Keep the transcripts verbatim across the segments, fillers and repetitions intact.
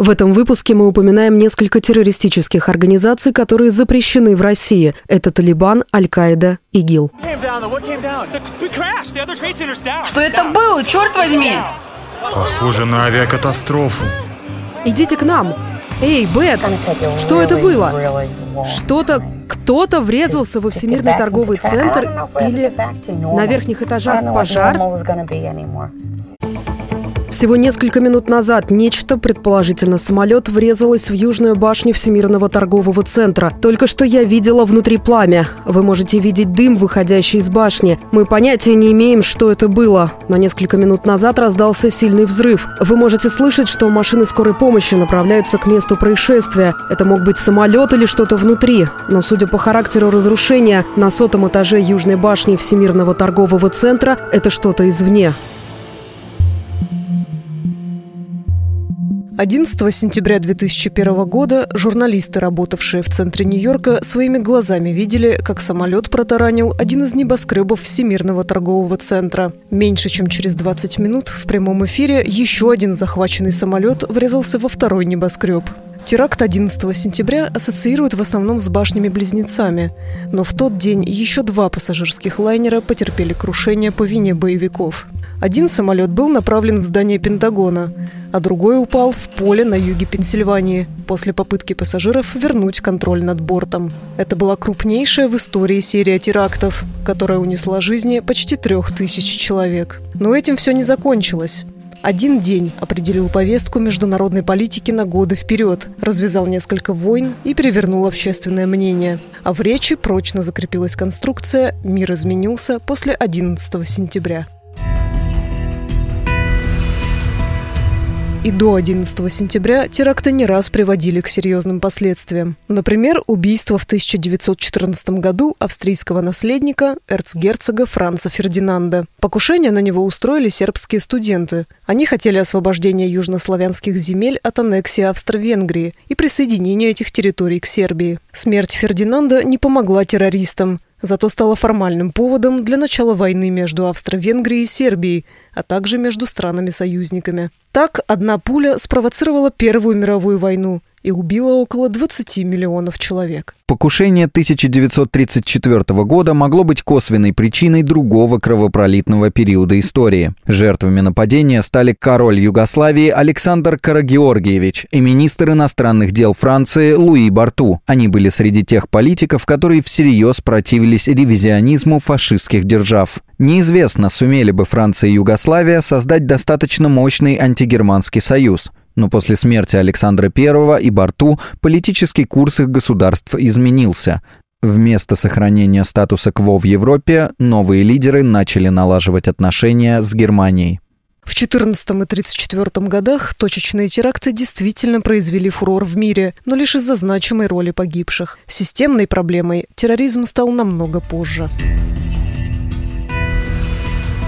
В этом выпуске мы упоминаем несколько террористических организаций, которые запрещены в России. Это Талибан, Аль-Каида, ИГИЛ. Что это было, черт возьми? Похоже на авиакатастрофу. Идите к нам. Эй, Бет, что это было? Что-то, кто-то врезался во Всемирный торговый центр или на верхних этажах пожар? Всего несколько минут назад нечто, предположительно самолет, врезалось в южную башню Всемирного торгового центра. Только что я видела внутри пламя. Вы можете видеть дым, выходящий из башни. Мы понятия не имеем, что это было. Но несколько минут назад раздался сильный взрыв. Вы можете слышать, что машины скорой помощи направляются к месту происшествия. Это мог быть самолет или что-то внутри. Но, судя по характеру разрушения, на сотом этаже южной башни Всемирного торгового центра это что-то извне. одиннадцатого сентября две тысячи первого года журналисты, работавшие в центре Нью-Йорка, своими глазами видели, как самолет протаранил один из небоскребов Всемирного торгового центра. Меньше чем через двадцать минут в прямом эфире еще один захваченный самолет врезался во второй небоскреб. Теракт одиннадцатого сентября ассоциируют в основном с башнями-близнецами, но в тот день еще два пассажирских лайнера потерпели крушение по вине боевиков. Один самолет был направлен в здание Пентагона, а другой упал в поле на юге Пенсильвании после попытки пассажиров вернуть контроль над бортом. Это была крупнейшая в истории серия терактов, которая унесла жизни почти трех тысяч человек. Но этим все не закончилось. Один день определил повестку международной политики на годы вперед, развязал несколько войн и перевернул общественное мнение. А в речи прочно закрепилась конструкция «Мир изменился после одиннадцатого сентября». И до одиннадцатого сентября теракты не раз приводили к серьезным последствиям. Например, убийство в тысяча девятьсот четырнадцатом году австрийского наследника, эрцгерцога Франца Фердинанда. Покушение на него устроили сербские студенты. Они хотели освобождения южнославянских земель от аннексии Австро-Венгрии и присоединения этих территорий к Сербии. Смерть Фердинанда не помогла террористам, зато стала формальным поводом для начала войны между Австро-Венгрией и Сербией, а также между странами-союзниками. Так, одна пуля спровоцировала Первую мировую войну и убила около двадцати миллионов человек. Покушение тысяча девятьсот тридцать четвёртого года могло быть косвенной причиной другого кровопролитного периода истории. Жертвами нападения стали король Югославии Александр Карагеоргиевич и министр иностранных дел Франции Луи Барту. Они были среди тех политиков, которые всерьез противились ревизионизму фашистских держав. Неизвестно, сумели бы Франция и Югославия создать достаточно мощный антигерманский союз. Но после смерти Александра Первого и Барту политический курс их государств изменился. Вместо сохранения статуса кво в Европе новые лидеры начали налаживать отношения с Германией. В четырнадцатом и тридцать четвёртом годах точечные теракты действительно произвели фурор в мире, но лишь из-за значимой роли погибших. Системной проблемой терроризм стал намного позже.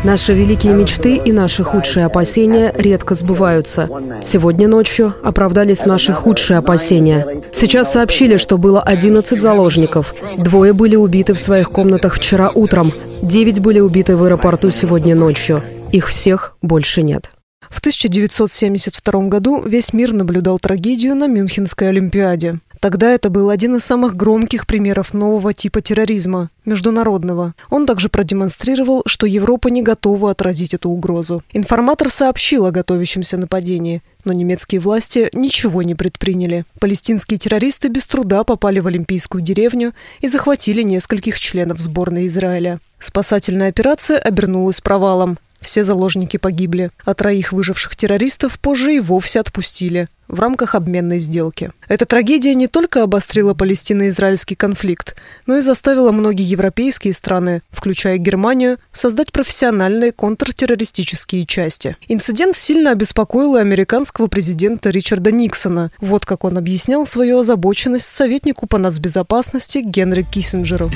Наши великие мечты и наши худшие опасения редко сбываются. Сегодня ночью оправдались наши худшие опасения. Сейчас сообщили, что было одиннадцать заложников. Двое были убиты в своих комнатах вчера утром. Девять были убиты в аэропорту сегодня ночью. Их всех больше нет. В тысяча девятьсот семьдесят втором году весь мир наблюдал трагедию на Мюнхенской Олимпиаде. Тогда это был один из самых громких примеров нового типа терроризма – международного. Он также продемонстрировал, что Европа не готова отразить эту угрозу. Информатор сообщил о готовящемся нападении, но немецкие власти ничего не предприняли. Палестинские террористы без труда попали в Олимпийскую деревню и захватили нескольких членов сборной Израиля. Спасательная операция обернулась провалом. Все заложники погибли, а троих выживших террористов позже и вовсе отпустили в рамках обменной сделки. Эта трагедия не только обострила палестино-израильский конфликт, но и заставила многие европейские страны, включая Германию, создать профессиональные контртеррористические части. Инцидент сильно обеспокоил и американского президента Ричарда Никсона. Вот как он объяснял свою озабоченность советнику по нацбезопасности Генри Киссинджеру.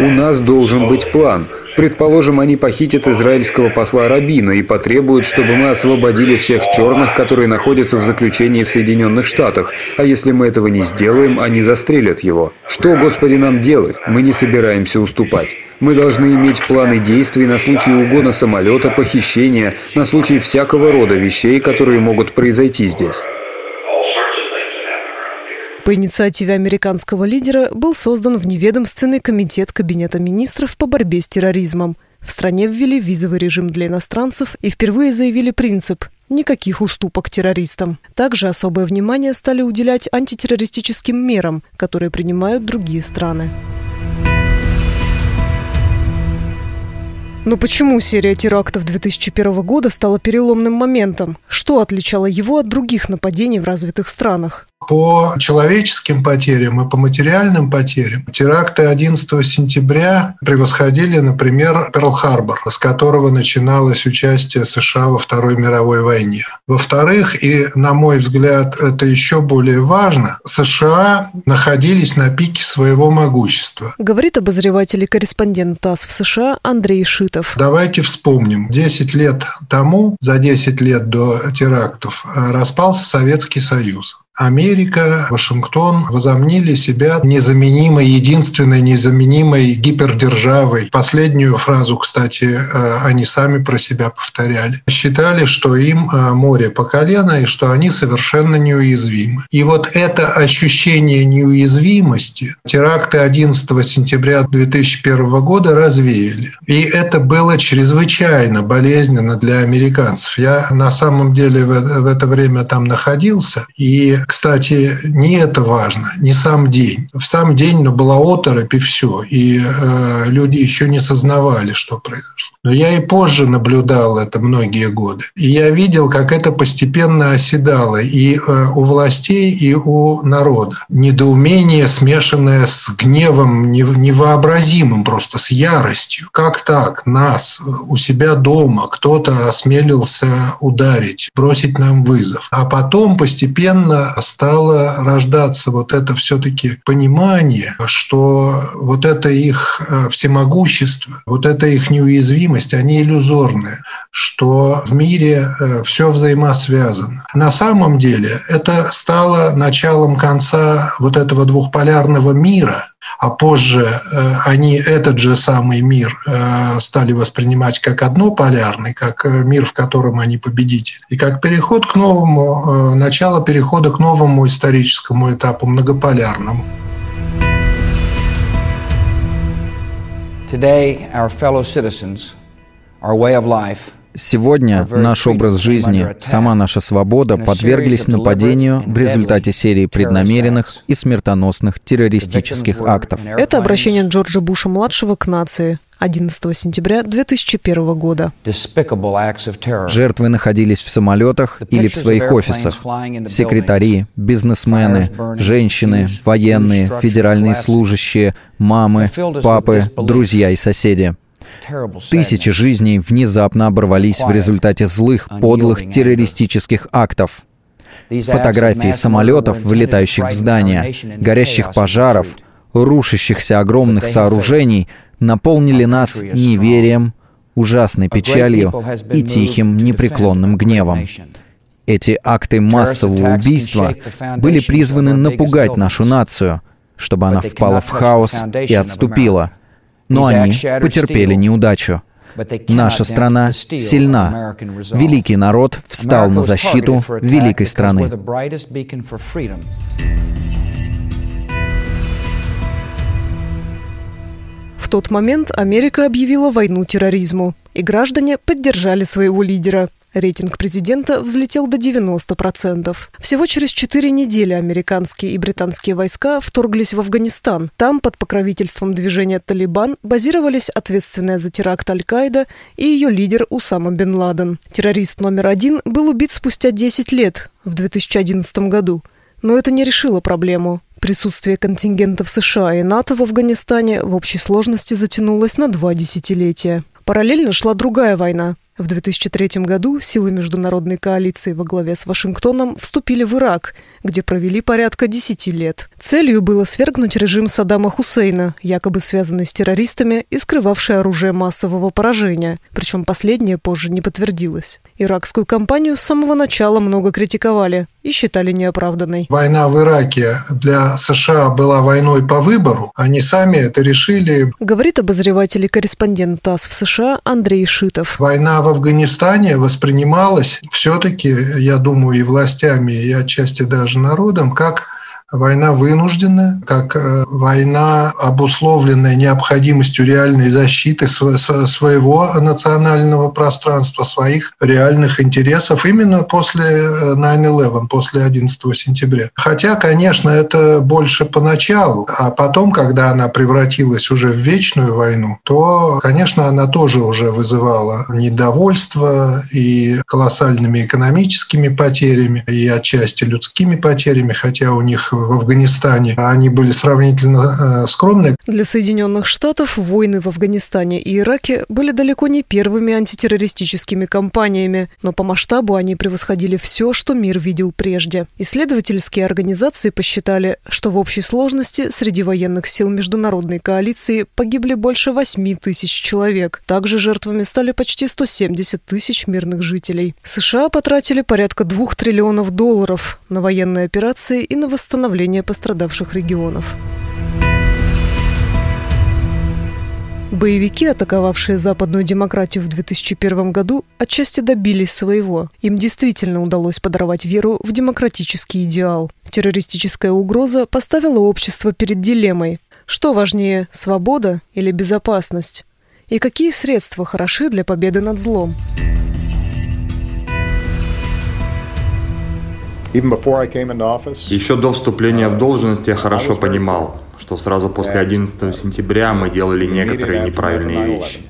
«У нас должен быть план. Предположим, они похитят израильского посла Рабина и потребуют, чтобы мы освободили всех черных, которые находятся в заключении в Соединенных Штатах. А если мы этого не сделаем, они застрелят его. Что, Господи, нам делать? Мы не собираемся уступать. Мы должны иметь планы действий на случай угона самолета, похищения, на случай всякого рода вещей, которые могут произойти здесь. По инициативе американского лидера был создан вневедомственный комитет Кабинета министров по борьбе с терроризмом. В стране ввели визовый режим для иностранцев и впервые заявили принцип «никаких уступок террористам». Также особое внимание стали уделять антитеррористическим мерам, которые принимают другие страны. Но почему серия терактов две тысячи первого года стала переломным моментом? Что отличало его от других нападений в развитых странах? По человеческим потерям и по материальным потерям теракты одиннадцатого сентября превосходили, например, Перл-Харбор, с которого начиналось участие США во Второй мировой войне. Во-вторых, и, на мой взгляд, это еще более важно, США находились на пике своего могущества. Говорит обозреватель и корреспондент ТАСС в США Андрей Шитов. Давайте вспомним. десять лет тому, за десять лет до терактов, распался Советский Союз. Америка, Вашингтон возомнили себя незаменимой, единственной незаменимой гипердержавой. Последнюю фразу, кстати, они сами про себя повторяли. Считали, что им море по колено и что они совершенно неуязвимы. И вот это ощущение неуязвимости теракты одиннадцатого сентября две тысячи первого года развеяли. И это было чрезвычайно болезненно для американцев. Я на самом деле в это время там находился, и кстати, не это важно, не сам день. В сам день, но была оторопь и все. И э, люди еще не сознавали, что произошло. Но я и позже наблюдал это многие годы. И я видел, как это постепенно оседало и э, у властей, и у народа. Недоумение, смешанное с гневом невообразимым, просто с яростью. Как так? Нас у себя дома кто-то осмелился ударить, бросить нам вызов. А потом постепенно стало рождаться вот это все-таки понимание, что вот это их всемогущество, вот это их неуязвимость, они иллюзорные, что в мире все взаимосвязано. На самом деле это стало началом конца вот этого двухполярного мира, а позже э, они этот же самый мир э, стали воспринимать как однополярный, как мир, в котором они победители, и как переход к новому, э, начало перехода к новому историческому этапу, многополярному. Today our fellow citizens, our way of life. Сегодня наш образ жизни, сама наша свобода подверглись нападению в результате серии преднамеренных и смертоносных террористических актов. Это обращение Джорджа Буша-младшего к нации одиннадцатого сентября две тысячи первого года. Жертвы находились в самолетах или в своих офисах. Секретари, бизнесмены, женщины, военные, федеральные служащие, мамы, папы, друзья и соседи. Тысячи жизней внезапно оборвались в результате злых, подлых террористических актов. Фотографии самолетов, вылетающих в здания, горящих пожаров, рушащихся огромных сооружений наполнили нас неверием, ужасной печалью и тихим, непреклонным гневом. Эти акты массового убийства были призваны напугать нашу нацию, чтобы она впала в хаос и отступила. Но они потерпели неудачу. Наша страна сильна. Великий народ встал на защиту великой страны. В тот момент Америка объявила войну терроризму, и граждане поддержали своего лидера. Рейтинг президента взлетел до девяноста процентов. Всего через четыре недели американские и британские войска вторглись в Афганистан. Там под покровительством движения «Талибан» базировались ответственная за теракт Аль-Каида и ее лидер Усама бен Ладен. Террорист номер один был убит спустя десять лет, в две тысячи одиннадцатом году. Но это не решило проблему. Присутствие контингентов США и НАТО в Афганистане в общей сложности затянулось на два десятилетия. Параллельно шла другая война. В две тысячи третьем году силы международной коалиции во главе с Вашингтоном вступили в Ирак, где провели порядка десяти лет. Целью было свергнуть режим Саддама Хусейна, якобы связанный с террористами и скрывавший оружие массового поражения, причем последнее позже не подтвердилось. Иракскую кампанию с самого начала много критиковали и считали неоправданной. Война в Ираке для США была войной по выбору, они сами это решили. Говорит обозреватель и корреспондент ТАСС в США Андрей Шитов. Война в Афганистане воспринималась все-таки, я думаю, и властями, и отчасти даже народом, как война вынужденная, как война, обусловленная необходимостью реальной защиты своего национального пространства, своих реальных интересов именно после найн элевен, после одиннадцатого сентября. Хотя, конечно, это больше поначалу, а потом, когда она превратилась уже в вечную войну, то, конечно, она тоже уже вызывала недовольство и колоссальными экономическими потерями, и отчасти людскими потерями, хотя у них в Афганистане, а они были сравнительно э, скромны. Для Соединенных Штатов войны в Афганистане и Ираке были далеко не первыми антитеррористическими кампаниями, но по масштабу они превосходили все, что мир видел прежде. Исследовательские организации посчитали, что в общей сложности среди военных сил международной коалиции погибли больше восьми тысяч человек. Также жертвами стали почти сто семьдесят тысяч мирных жителей. США потратили порядка двух триллионов долларов на военные операции и на восстановление пострадавших регионов. Боевики, атаковавшие западную демократию в две тысячи первом году, отчасти добились своего. Им действительно удалось подорвать веру в демократический идеал. Террористическая угроза поставила общество перед дилеммой: что важнее – свобода или безопасность? И какие средства хороши для победы над злом? Еще до вступления в должность я хорошо понимал, что сразу после одиннадцатого сентября мы делали некоторые неправильные вещи.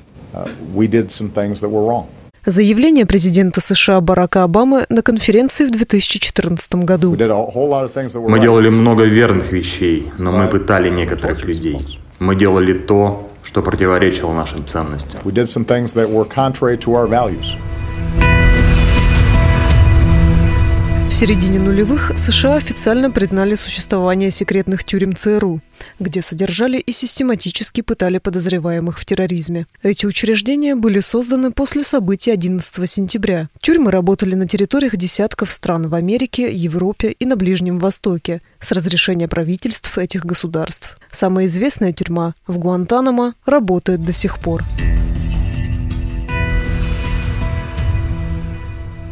Заявление президента США Барака Обамы на конференции в две тысячи четырнадцатом году. Мы делали много верных вещей, но мы пытали некоторых людей. Мы делали то, что противоречило нашим ценностям. В середине нулевых США официально признали существование секретных тюрем Цэ Эр У, где содержали и систематически пытали подозреваемых в терроризме. Эти учреждения были созданы после событий одиннадцатого сентября. Тюрьмы работали на территориях десятков стран в Америке, Европе и на Ближнем Востоке с разрешения правительств этих государств. Самая известная тюрьма в Гуантанамо работает до сих пор.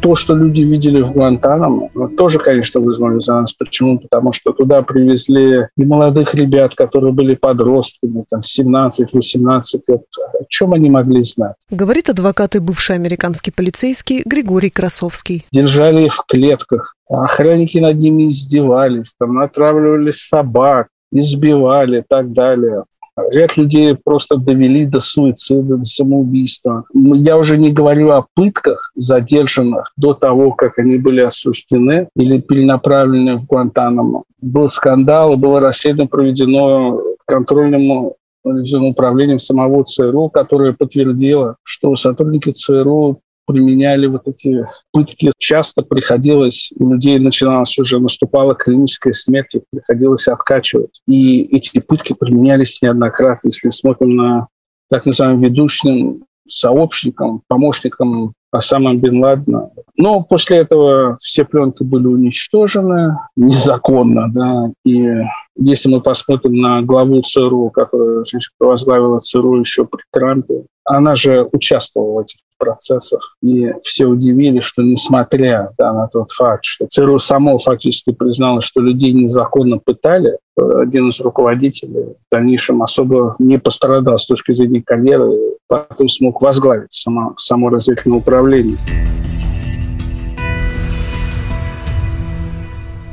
То, что люди видели в Гуантанамо, тоже, конечно, вызвало резонанс. Почему? Потому что туда привезли и молодых ребят, которые были подростками, там, семнадцать-восемнадцать лет. О чем они могли знать? Говорит адвокат и бывший американский полицейский Григорий Красовский. Держали их в клетках, охранники над ними издевались, там, натравливали собак, избивали и так далее. Ряд людей просто довели до суицида, до самоубийства. Я уже не говорю о пытках задержанных до того, как они были осуждены или перенаправлены в Гуантанамо. Был скандал, было расследование проведено контрольным управлением самого Цэ Эр У, которое подтвердило, что сотрудники Цэ Эр У применяли вот эти пытки. Часто приходилось, у людей начиналась уже, наступала клиническая смерть, их приходилось откачивать. И эти пытки применялись неоднократно. Если смотрим на так называемым ведущим сообщником, помощником Осама бен Ладена. Но после этого все пленки были уничтожены незаконно, да, и если мы посмотрим на главу Цэ Эр У, которая возглавила Цэ Эр У еще при Трампе, она же участвовала в этих процессах. И все удивились, что несмотря, да, на тот факт, что Цэ Эр У само фактически признало, что людей незаконно пытали, один из руководителей в дальнейшем особо не пострадал с точки зрения карьеры, потом смог возглавить само, само разведывательное управление.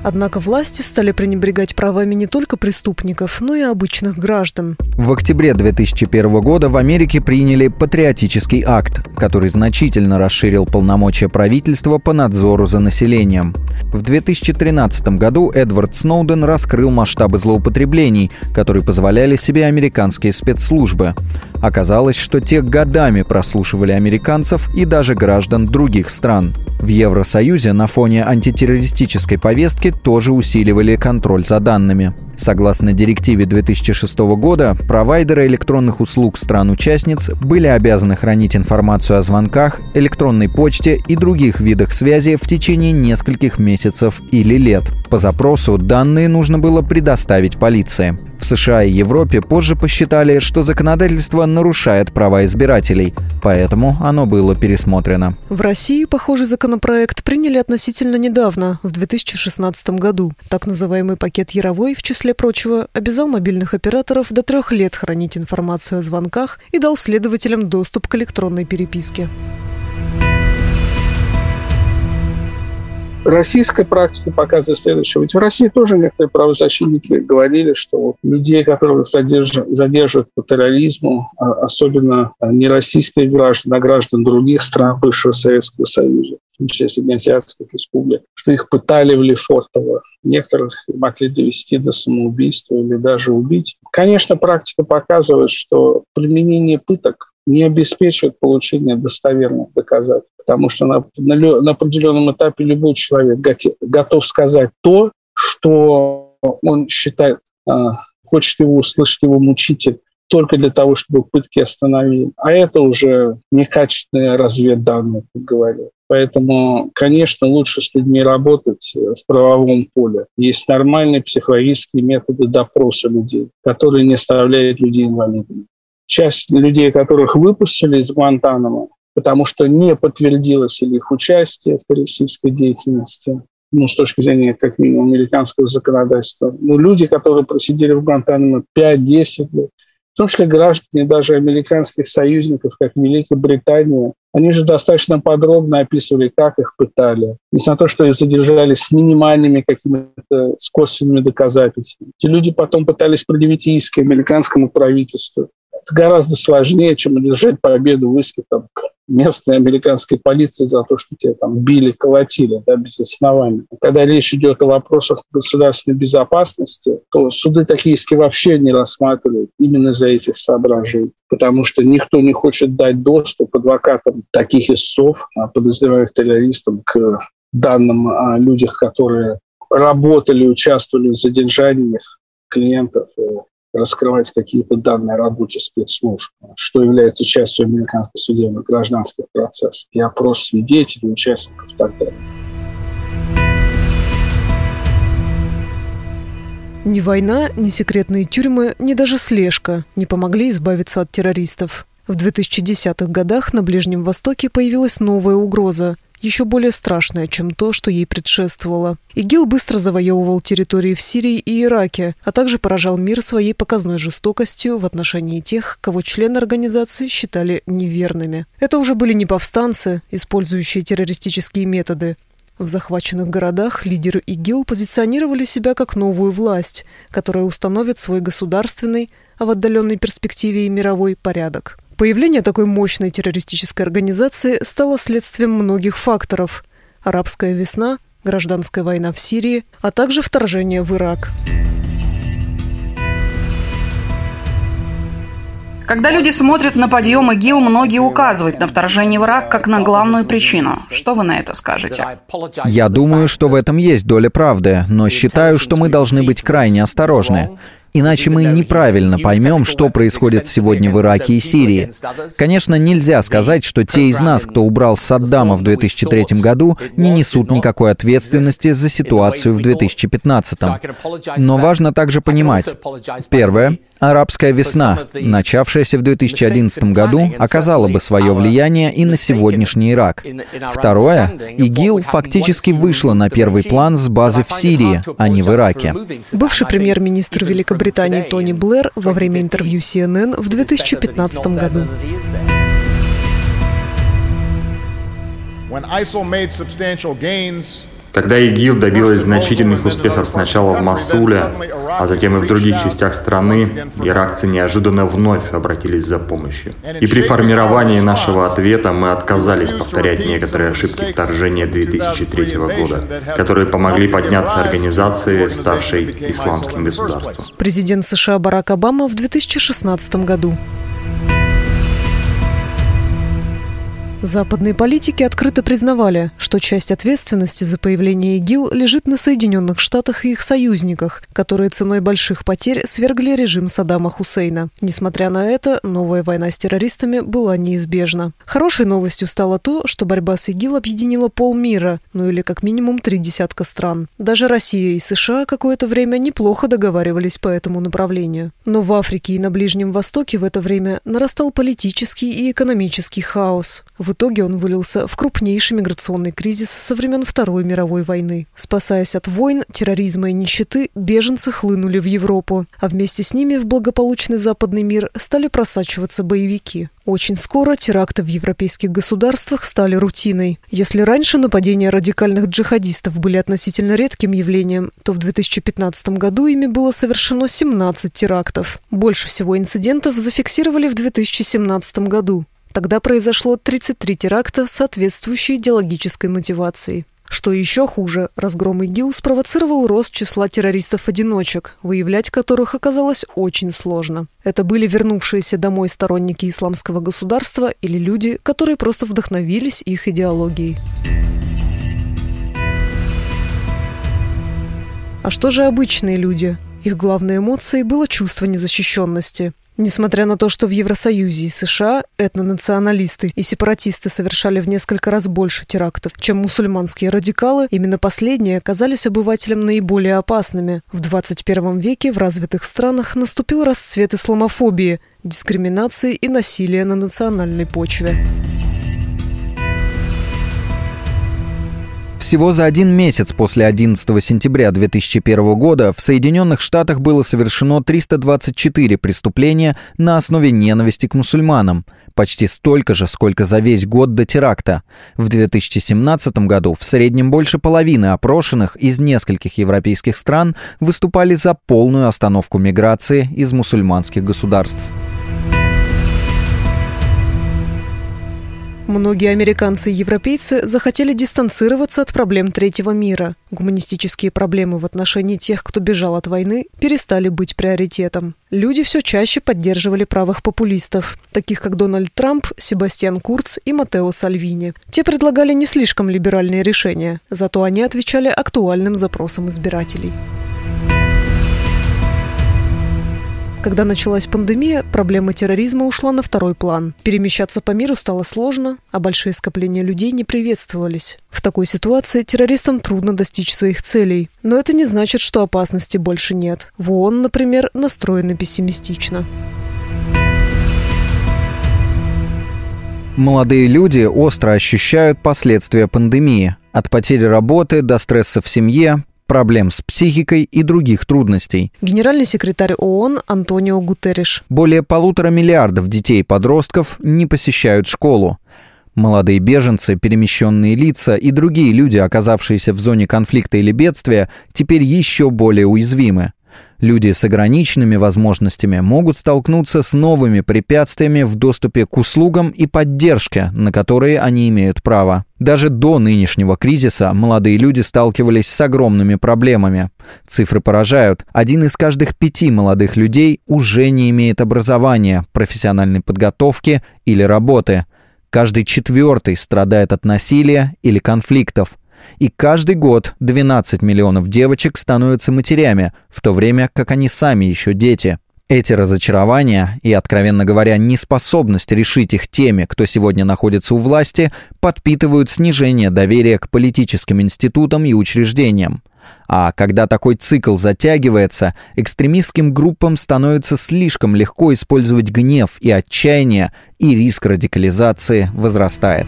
Однако власти стали пренебрегать правами не только преступников, но и обычных граждан. В октябре две тысячи первого года в Америке приняли патриотический акт, который значительно расширил полномочия правительства по надзору за населением. В две тысячи тринадцатом году Эдвард Сноуден раскрыл масштабы злоупотреблений, которые позволяли себе американские спецслужбы. Оказалось, что те годами прослушивали американцев и даже граждан других стран. В Евросоюзе на фоне антитеррористической повестки тоже усиливали контроль за данными. Согласно директиве две тысячи шестого года, провайдеры электронных услуг стран-участниц были обязаны хранить информацию о звонках, электронной почте и других видах связи в течение нескольких месяцев или лет. По запросу данные нужно было предоставить полиции. В США и Европе позже посчитали, что законодательство нарушает права избирателей, поэтому оно было пересмотрено. В России похожий законопроект приняли относительно недавно, в две тысячи шестнадцатом году. Так называемый пакет Яровой, в числе прочего, обязал мобильных операторов до трех лет хранить информацию о звонках и дал следователям доступ к электронной переписке. Российская практика показывает следующее. Ведь в России тоже некоторые правозащитники говорили, что людей, которых задерживают по терроризму, особенно не российские граждане, а граждан других стран бывшего Советского Союза, в том числе Среднеазиатских республик, что их пытали в Лефортово. Некоторых могли довести до самоубийства или даже убить. Конечно, практика показывает, что применение пыток не обеспечивает получение достоверных доказательств, потому что на, на, на определенном этапе любой человек готов, готов сказать то, что он считает, э, хочет его услышать, его мучитель, только для того, чтобы пытки остановили. А это уже некачественные разведданные, как говорят. Поэтому, конечно, лучше с людьми работать в правовом поле. Есть нормальные психологические методы допроса людей, которые не оставляют людей инвалидами. Часть людей, которых выпустили из Гуантанамо, потому что не подтвердилось или их участие в террористической деятельности, ну, с точки зрения, как минимум, американского законодательства. Ну, люди, которые просидели в Гуантанамо пять-десять лет, в том числе граждане даже американских союзников, как Великобритания, они же достаточно подробно описывали, как их пытали. Несмотря на то, что их задержали с минимальными какими-то с косвенными доказательствами. Эти люди потом пытались предъявить иски американскому правительству. Это гораздо сложнее, чем одержать победу в иске там, местной американской полиции за то, что тебя там били, колотили, да, без основания. Когда речь идет о вопросах государственной безопасности, то суды такие иски вообще не рассматривают именно из-за этих соображений, потому что никто не хочет дать доступ адвокатам таких истцов, подозреваемых террористам, к данным о людях, которые работали, участвовали в задержаниях клиентов, раскрывать какие-то данные о работе спецслужб, что является частью американского судебного гражданского процесса, и опрос свидетелей, участников и так далее. Ни война, ни секретные тюрьмы, ни даже слежка не помогли избавиться от террористов. В две тысячи десятых годах на Ближнем Востоке появилась новая угроза, еще более страшная, чем то, что ей предшествовало. ИГИЛ быстро завоевывал территории в Сирии и Ираке, а также поражал мир своей показной жестокостью в отношении тех, кого члены организации считали неверными. Это уже были не повстанцы, использующие террористические методы. В захваченных городах лидеры ИГИЛ позиционировали себя как новую власть, которая установит свой государственный, а в отдаленной перспективе и мировой порядок. Появление такой мощной террористической организации стало следствием многих факторов – арабская весна, гражданская война в Сирии, а также вторжение в Ирак. Когда люди смотрят на подъем ИГИЛ, многие указывают на вторжение в Ирак как на главную причину. Что вы на это скажете? Я думаю, что в этом есть доля правды, но считаю, что мы должны быть крайне осторожны. Иначе мы неправильно поймем, что происходит сегодня в Ираке и Сирии. Конечно, нельзя сказать, что те из нас, кто убрал Саддама в две тысячи третьем году, не несут никакой ответственности за ситуацию в две тысячи пятнадцатом. Но важно также понимать. Первое. Арабская весна, начавшаяся в две тысячи одиннадцатом году, оказала бы свое влияние и на сегодняшний Ирак. Второе. ИГИЛ фактически вышла на первый план с базы в Сирии, а не в Ираке. Бывший премьер-министр Великобритании Британии Тони Блэр во время интервью Си Эн Эн в две тысячи пятнадцатом году. Когда ИГИЛ добилась значительных успехов сначала в Мосуле, а затем и в других частях страны, иракцы неожиданно вновь обратились за помощью. И при формировании нашего ответа мы отказались повторять некоторые ошибки вторжения две тысячи третьего года, которые помогли подняться организации, ставшей исламским государством. Президент США Барак Обама в две тысячи шестнадцатом году. Западные политики открыто признавали, что часть ответственности за появление ИГИЛ лежит на Соединенных Штатах и их союзниках, которые ценой больших потерь свергли режим Саддама Хусейна. Несмотря на это, новая война с террористами была неизбежна. Хорошей новостью стало то, что борьба с ИГИЛ объединила полмира, ну или как минимум три десятка стран. Даже Россия и США какое-то время неплохо договаривались по этому направлению. Но в Африке и на Ближнем Востоке в это время нарастал политический и экономический хаос. В итоге он вылился в крупнейший миграционный кризис со времен Второй мировой войны. Спасаясь от войн, терроризма и нищеты, беженцы хлынули в Европу, а вместе с ними в благополучный западный мир стали просачиваться боевики. Очень скоро теракты в европейских государствах стали рутиной. Если раньше нападения радикальных джихадистов были относительно редким явлением, то в две тысячи пятнадцатом году ими было совершено семнадцать терактов. Больше всего инцидентов зафиксировали в две тысячи семнадцатом году. Тогда произошло тридцать три теракта, соответствующие идеологической мотивации. Что еще хуже, разгром ИГИЛ спровоцировал рост числа террористов-одиночек, выявлять которых оказалось очень сложно. Это были вернувшиеся домой сторонники исламского государства или люди, которые просто вдохновились их идеологией. А что же обычные люди? Их главной эмоцией было чувство незащищенности. Несмотря на то, что в Евросоюзе и США этнонационалисты и сепаратисты совершали в несколько раз больше терактов, чем мусульманские радикалы, именно последние оказались обывателям наиболее опасными. В двадцать первом веке в развитых странах наступил расцвет исламофобии, дискриминации и насилия на национальной почве. Всего за один месяц после одиннадцатого сентября две тысячи первого года в Соединенных Штатах было совершено триста двадцать четыре преступления на основе ненависти к мусульманам. Почти столько же, сколько за весь год до теракта. В две тысячи семнадцатом году в среднем больше половины опрошенных из нескольких европейских стран выступали за полную остановку миграции из мусульманских государств. Многие американцы и европейцы захотели дистанцироваться от проблем третьего мира. Гуманистические проблемы в отношении тех, кто бежал от войны, перестали быть приоритетом. Люди все чаще поддерживали правых популистов, таких как Дональд Трамп, Себастьян Курц и Маттео Сальвини. Те предлагали не слишком либеральные решения, зато они отвечали актуальным запросам избирателей. Когда началась пандемия, проблема терроризма ушла на второй план. Перемещаться по миру стало сложно, а большие скопления людей не приветствовались. В такой ситуации террористам трудно достичь своих целей. Но это не значит, что опасности больше нет. В ООН, например, настроены пессимистично. Молодые люди остро ощущают последствия пандемии. От потери работы до стресса в семье – проблем с психикой и других трудностей. Генеральный секретарь ООН Антонио Гутерриш. Более полутора миллиардов детей и подростков не посещают школу. Молодые беженцы, перемещенные лица и другие люди, оказавшиеся в зоне конфликта или бедствия, теперь еще более уязвимы. Люди с ограниченными возможностями могут столкнуться с новыми препятствиями в доступе к услугам и поддержке, на которые они имеют право. Даже до нынешнего кризиса молодые люди сталкивались с огромными проблемами. Цифры поражают. Один из каждых пяти молодых людей уже не имеет образования, профессиональной подготовки или работы. Каждый четвертый страдает от насилия или конфликтов. И каждый год двенадцать миллионов девочек становятся матерями, в то время как они сами еще дети. Эти разочарования и, откровенно говоря, неспособность решить их теми, кто сегодня находится у власти, подпитывают снижение доверия к политическим институтам и учреждениям. А когда такой цикл затягивается, экстремистским группам становится слишком легко использовать гнев и отчаяние, и риск радикализации возрастает.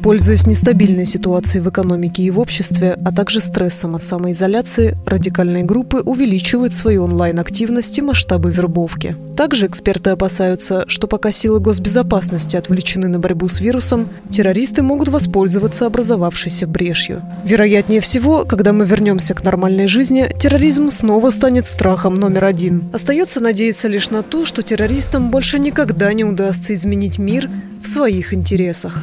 Пользуясь нестабильной ситуацией в экономике и в обществе, а также стрессом от самоизоляции, радикальные группы увеличивают свои онлайн-активности и масштабы вербовки. Также эксперты опасаются, что пока силы госбезопасности отвлечены на борьбу с вирусом, террористы могут воспользоваться образовавшейся брешью. Вероятнее всего, когда мы вернемся к нормальной жизни, терроризм снова станет страхом номер один. Остается надеяться лишь на то, что террористам больше никогда не удастся изменить мир в своих интересах.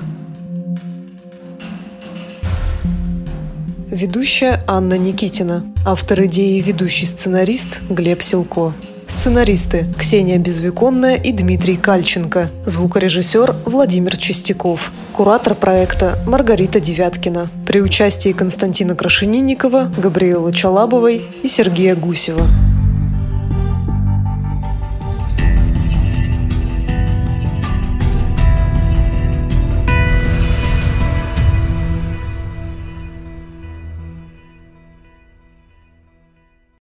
Ведущая Анна Никитина. Автор идеи и ведущий сценарист Глеб Силко. Сценаристы Ксения Безвеконная и Дмитрий Кальченко. Звукорежиссер Владимир Чистяков. Куратор проекта Маргарита Девяткина. При участии Константина Крашенинникова, Габриэлы Чалабовой и Сергея Гусева.